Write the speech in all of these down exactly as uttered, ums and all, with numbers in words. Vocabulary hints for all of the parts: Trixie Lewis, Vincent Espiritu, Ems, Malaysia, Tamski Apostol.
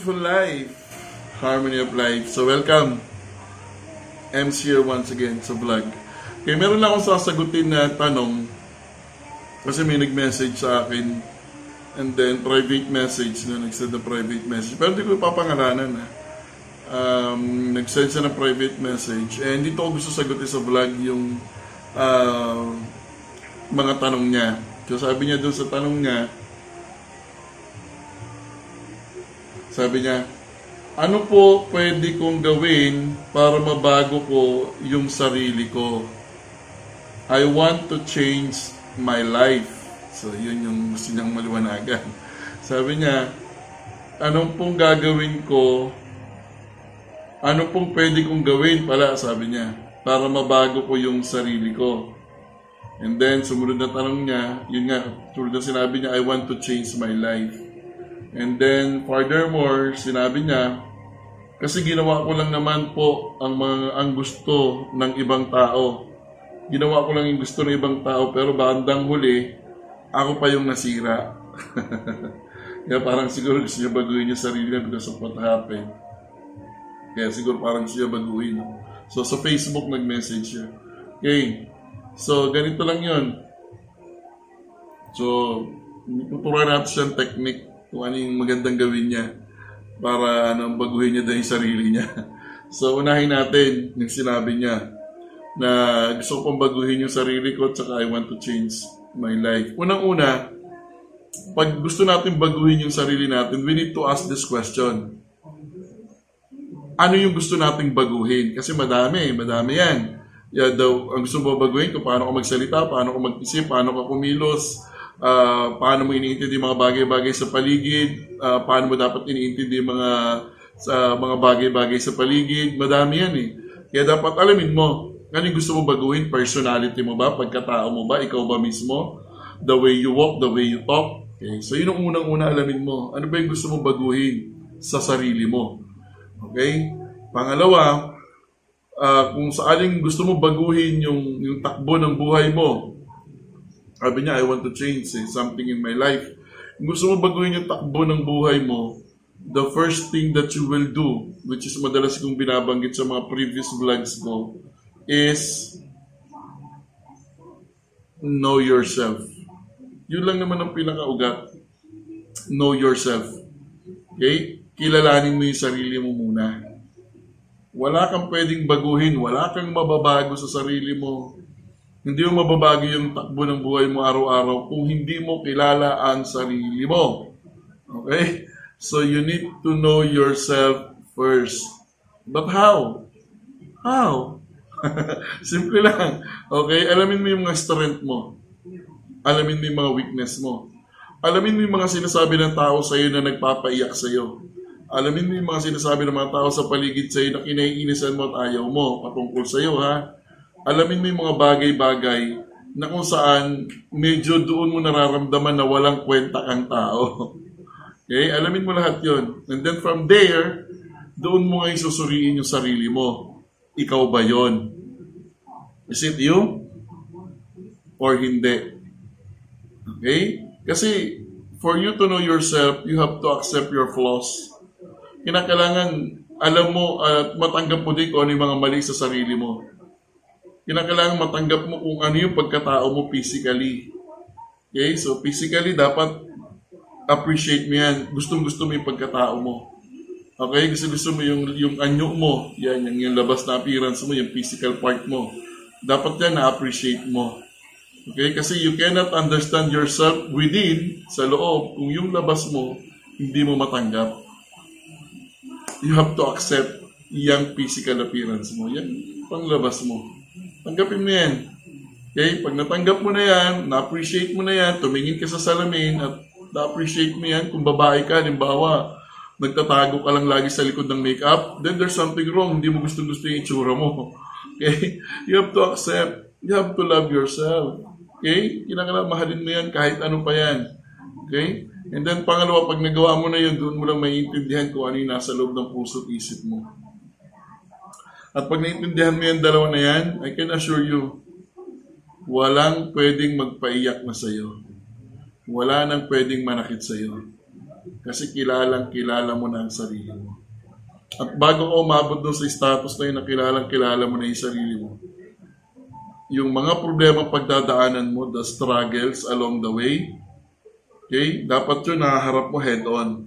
beautiful life, harmony of life. So welcome, Ems here once again sa vlog. Okay, meron lang akong sasagutin na tanong kasi may nag-message sa akin, and then private message na nag-send na private message, pero hindi ko papangalanan ha. Um, nag-send siya na private message and dito ako gusto sagutin sa vlog yung uh, mga tanong niya. So sabi niya doon sa tanong niya, sabi niya, ano po pwede kong gawin para mabago ko yung sarili ko? I want to change my life. So, yun yung gusto niyang maliwanagan. Sabi niya, anong pong gagawin ko? Ano pong pwede kong gawin pala, sabi niya, para mabago ko yung sarili ko? And then, sumunod na tanong niya, yun nga, tulad na sinabi niya, I want to change my life. And then, furthermore, sinabi niya, kasi ginawa ko lang naman po ang, mga, ang gusto ng ibang tao. Ginawa ko lang yung gusto ng ibang tao, pero bandang huli, ako pa yung nasira. Kaya parang siguro gusto niya baguhin yung sarili niya because of what happened. Kaya siguro parang gusto niya baguhin. So, sa Facebook, nag-message siya. Okay. So, ganito lang yun. So, tuturuan natin siyang technique kung ano yung magandang gawin niya para ano, baguhin niya dahil sarili niya. So, unahin natin yung sinabi niya na gusto kong baguhin yung sarili ko at I want to change my life. Unang-una, pag gusto natin baguhin yung sarili natin, we need to ask this question. Ano yung gusto nating baguhin? Kasi madami, madami yan. Yeah, daw, ang gusto mo baguhin ko, paano ko magsalita, paano ko mag-isip, paano ko kumilos, Uh, paano mo iniintindi mga bagay-bagay sa paligid, uh, paano mo dapat iniintindi mga sa mga bagay-bagay sa paligid. Madami yan eh. Kaya dapat alamin mo, ano yung gusto mo baguhin? Personality mo ba? Pagkatao mo ba? Ikaw ba mismo? The way you walk, the way you talk. Okay? So yun ang unang-una, alamin mo. Ano ba yung gusto mo baguhin sa sarili mo? Okay? Pangalawa, uh, kung saaling gusto mo baguhin yung, yung takbo ng buhay mo. Sabi niya, I want to change eh, something in my life. Kung gusto mo baguhin yung takbo ng buhay mo, the first thing that you will do, which is madalas kong binabanggit sa mga previous vlogs ko, is know yourself. Yun lang naman ang pinakaugat. Know yourself. Okay? Kilalanin mo yung sarili mo muna. Wala kang pwedeng baguhin. Wala kang mababago sa sarili mo. Hindi mo mababago yung takbo ng buhay mo araw-araw kung hindi mo kilala ang sarili mo. Okay? So you need to know yourself first. But how? How? Simple lang. Okay? Alamin mo yung mga strength mo. Alamin mo yung mga weakness mo. Alamin mo yung mga sinasabi ng tao sa'yo na nagpapaiyak sa'yo. Alamin mo yung mga sinasabi ng mga tao sa paligid sa'yo na kinaiinisan mo at ayaw mo patungkol sa'yo, ha? Alamin mo yung mga bagay-bagay na kung saan medyo doon mo nararamdaman na walang kwenta kang tao. Okay? Alamin mo lahat yun. And then from there, doon mo ngayon susuriin yung sarili mo. Ikaw ba yun? Is it you? Or hindi? Okay? Kasi for you to know yourself, you have to accept your flaws. Kinakailangan alam mo at uh, matanggap mo din kung ano yung mga mali sa sarili mo. Kinakailangan matanggap mo kung ano yung pagkatao mo physically. Okay? So, physically, dapat appreciate mo yan. Gustong-gusto mo yung pagkatao mo. Okay? Gusto-gusto mo yung, yung anyo mo. Yan, yung, yung labas na appearance mo, yung physical part mo. Dapat yan na-appreciate mo. Okay? Kasi you cannot understand yourself within, sa loob, kung yung labas mo, hindi mo matanggap. You have to accept yung physical appearance mo. Yan, panglabas mo. Tanggapin mo yan. Okay? Pag natanggap mo na yan, na-appreciate mo na yan, tumingin ka sa salamin at na-appreciate mo yan. Kung babae ka, halimbawa, nagtatago ka lang lagi sa likod ng makeup, then there's something wrong. Hindi mo gusto-gusto yung itsura mo. Okay? You have to accept. You have to love yourself. Okay? Kinakailangan mahalin mo yan kahit ano pa yan. Okay? And then, pangalawa, pag nagawa mo na yun, doon mo lang maiintindihan kung ano yung nasa loob ng puso at isip mo. At pag naiintindihan mo yung dalawa na yan, I can assure you, walang pwedeng magpaiyak na sa'yo. Wala nang pwedeng manakit sa'yo. kasi kilalang kilala mo na ang sarili mo. At bago ka umabot doon sa status na yun na kilalang kilala mo na yung sarili mo, yung mga problema pagdadaanan mo, the struggles along the way, okay, dapat yun naharap mo head on.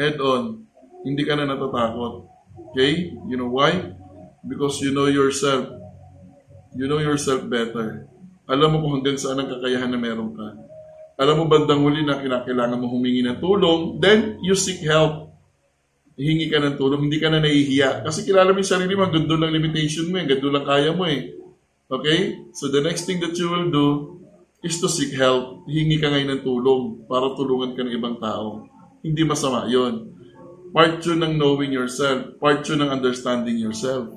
Head on. Hindi ka na natatakot. Okay? You know why? Because you know yourself. You know yourself better. Alam mo kung hanggang saan ang kakayahan na meron ka. Alam mo bandang huli na kinakailangan mo humingi ng tulong, then you seek help. Hingi ka ng tulong, hindi ka na nahihiya. Kasi kilala mo yung sarili mo, ganda lang limitation mo eh, ganda lang kaya mo eh. Okay? So the next thing that you will do is to seek help. Hingi ka ngayon ng tulong para tulungan ka ng ibang tao. Hindi masama yon. Part two ng knowing yourself. Part two ng understanding yourself.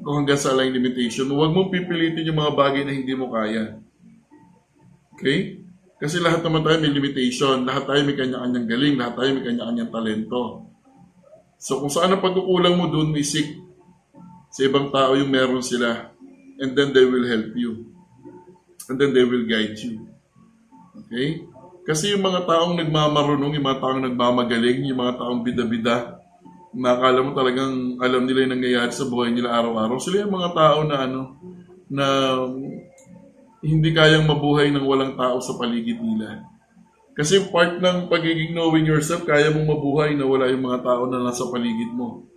Kung hanggang sa alang limitation, huwag mong pipilitin yung mga bagay na hindi mo kaya. Okay? Kasi lahat naman tayo may limitation. Lahat tayo may kanya-kanyang galing. Lahat tayo may kanya-kanyang talento. So kung saan ang pagkukulang mo dun, isik sa ibang tao yung meron sila. And then they will help you. And then they will guide you. Okay? Kasi yung mga taong nagmamarunong, yung mga taong nagmamagaling, yung mga taong bida-bida, nakakala mo talagang alam nila yung nangyayari sa buhay nila araw-araw. Sila yung mga tao na ano, na hindi kayang mabuhay ng walang tao sa paligid nila. Kasi part ng pagiging knowing yourself, kaya mong mabuhay na wala yung mga tao na nasa paligid mo.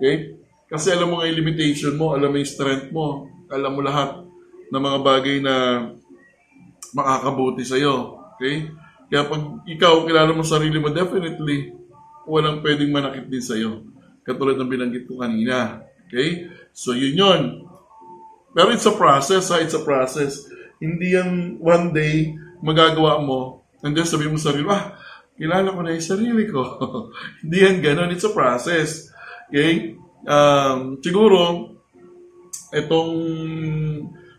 Okay? Kasi alam mo nga yung limitation mo, alam mo yung strength mo, alam mo lahat ng mga bagay na makakabuti sa'yo. Okay? Kaya pag ikaw, kilala mo sarili mo, definitely, walang pwedeng manakit din sa'yo. Katulad ng binanggit ko kanina. Okay? So, yun yun. Pero it's a process, ha? It's a process. Hindi yung one day, magagawa mo, and then sabihin mo sarili mo, ah, kilala ko na yung sarili ko. Hindi yan ganun. It's a process. Okay? Um, siguro, itong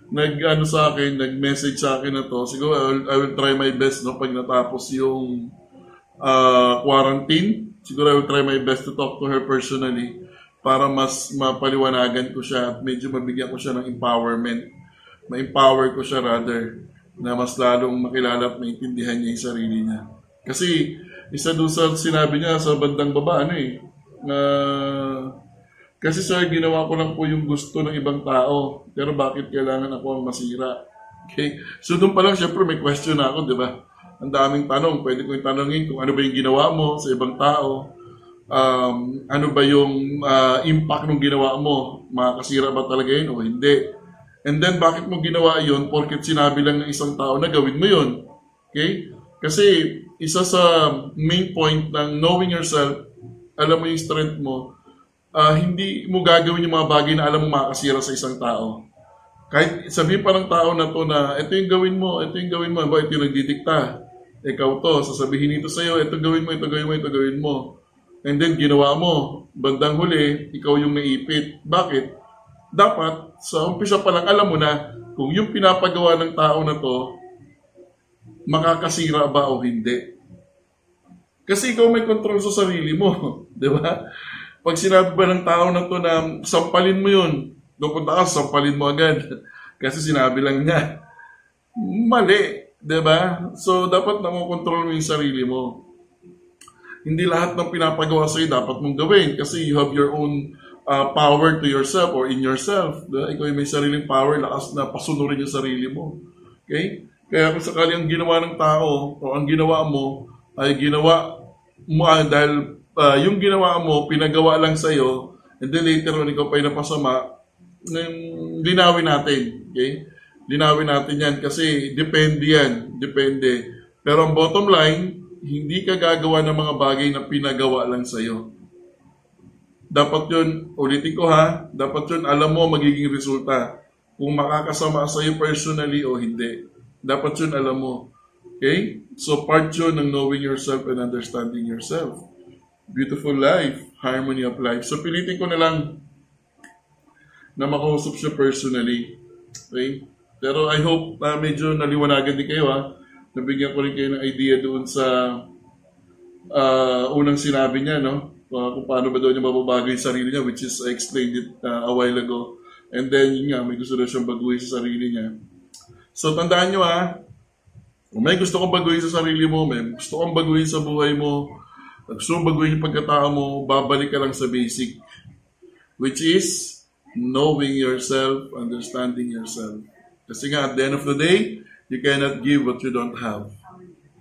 nag-ano sa akin, nag-message sa akin na to. Siguro, I will, I will try my best, no? Pag natapos yung uh, quarantine, siguro I will try my best to talk to her personally para mas mapaliwanagan ko siya at medyo mabigyan ko siya ng empowerment. Ma-empower ko siya rather na mas lalong makilala at maintindihan niya yung sarili niya. Kasi, isa doon sa sinabi niya sa bandang baba, ano eh, na... Uh, Kasi sir, ginawa ko lang po yung gusto ng ibang tao. Pero bakit kailangan ako ang masira? Okay? So doon pa lang, syempre may question na ako, di ba? Ang daming tanong. Pwede ko yung tanongin kung ano ba yung ginawa mo sa ibang tao. Um, ano ba yung uh, impact ng ginawa mo? Makakasira ba talaga yun o hindi? And then, bakit mo ginawa yun? Porket sinabi lang ng isang tao na gawin mo yun. Okay? Kasi, isa sa main point ng knowing yourself, alam mo yung strength mo, Uh, hindi mo gagawin yung mga bagay na alam mo makakasira sa isang tao. Kahit sabihin pa ng tao na to na, ito yung gawin mo, ito yung gawin mo, ito yung nagdidikta. Ikaw to, sasabihin ito sa'yo, ito gawin mo, ito gawin mo, ito gawin mo. And then, ginawa mo. Bandang huli, ikaw yung naipit. Bakit? Dapat, sa umpisa pa lang, alam mo na, kung yung pinapagawa ng tao na to, makakasira ba o hindi. Kasi ikaw may control sa sarili mo. Di ba? Pag sinabi ba ng tao na to na sampalin mo yun, dopunta ka, sampalin mo agad. Kasi sinabi lang niya, mali, diba? So, dapat nakokontrol mo yung sarili mo. Hindi lahat ng pinapagawa sa'yo dapat mong gawin kasi you have your own uh, power to yourself or in yourself. Diba? Ikaw yung may sariling power, lakas na pasunurin yung sarili mo. Okay? Kaya kung sakali ang ginawa ng tao o ang ginawa mo ay ginawa mo ah, dahil Uh, yung ginawa mo, pinagawa lang sa'yo, and then later on, ikaw pa'y napasama, linawin natin. Okay? Linawin natin yan kasi depende yan. Depende. Pero ang bottom line, hindi ka gagawa ng mga bagay na pinagawa lang sa'yo. Dapat yun, ulitin ko ha, dapat yun, alam mo magiging resulta. Kung makakasama sa'yo personally o hindi. Dapat yun, alam mo. Okay? So part yun ng knowing yourself and understanding yourself. Beautiful life, harmony of life. So, pilitin ko na lang na makausap siya personally. Okay? Pero I hope na uh, medyo naliwanagan din kayo, ha? Nabigyan ko rin kayo ng idea doon sa uh, unang sinabi niya, no? Uh, kung paano ba doon niya mababago yung sarili niya, which is I explained it uh, a while ago. And then, yun nga, may gusto na siyang baguhin sa sarili niya. So, tandaan niyo, ha? Kung may gusto kong baguhin sa sarili mo, may gusto kong baguhin sa buhay mo, gusto kong baguhin yung pagkatao mo, babalik ka lang sa basic. Which is, knowing yourself, understanding yourself. Kasi nga, at the end of the day, you cannot give what you don't have.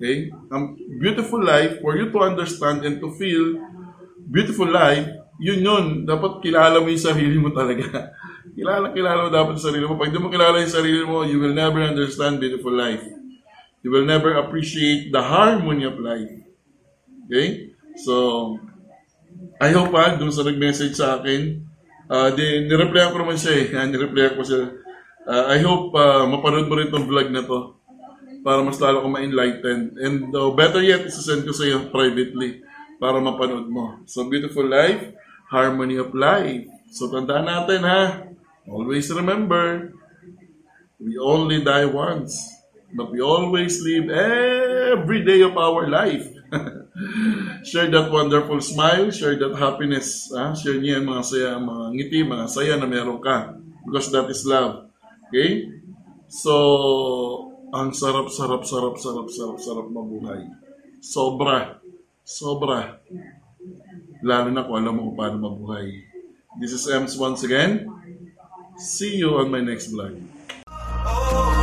Okay? A beautiful life, for you to understand and to feel beautiful life, yun yun. Dapat kilala mo yung sarili mo talaga. Kilala, kilala mo dapat yung sarili mo. Pag di mo kilala yung sarili mo, you will never understand beautiful life. You will never appreciate the harmony of life. Okay? So, I hope ha, dun sa nag-message sa akin, Uh, di, nireplyan ko naman siya eh. Nireplyan ko siya. Uh, I hope uh, mapanood mo rin itong vlog na to para mas lalo ko ma-enlighten. And uh, better yet, isasend ko sa iyo privately para mapanood mo. So, beautiful life, harmony of life. So, tandaan natin ha. Always remember, we only die once, but we always live every day of our life. Share that wonderful smile, share that happiness, ah? Share niya ang mga saya, mga ngiti, mga saya na meron ka. Because that is love. Okay? So, ang sarap, sarap, sarap, sarap, sarap, sarap mabuhay. Sobra. Sobra. Lalo na kung alam mo kung paano mabuhay. This is Ems once again. See you on my next vlog.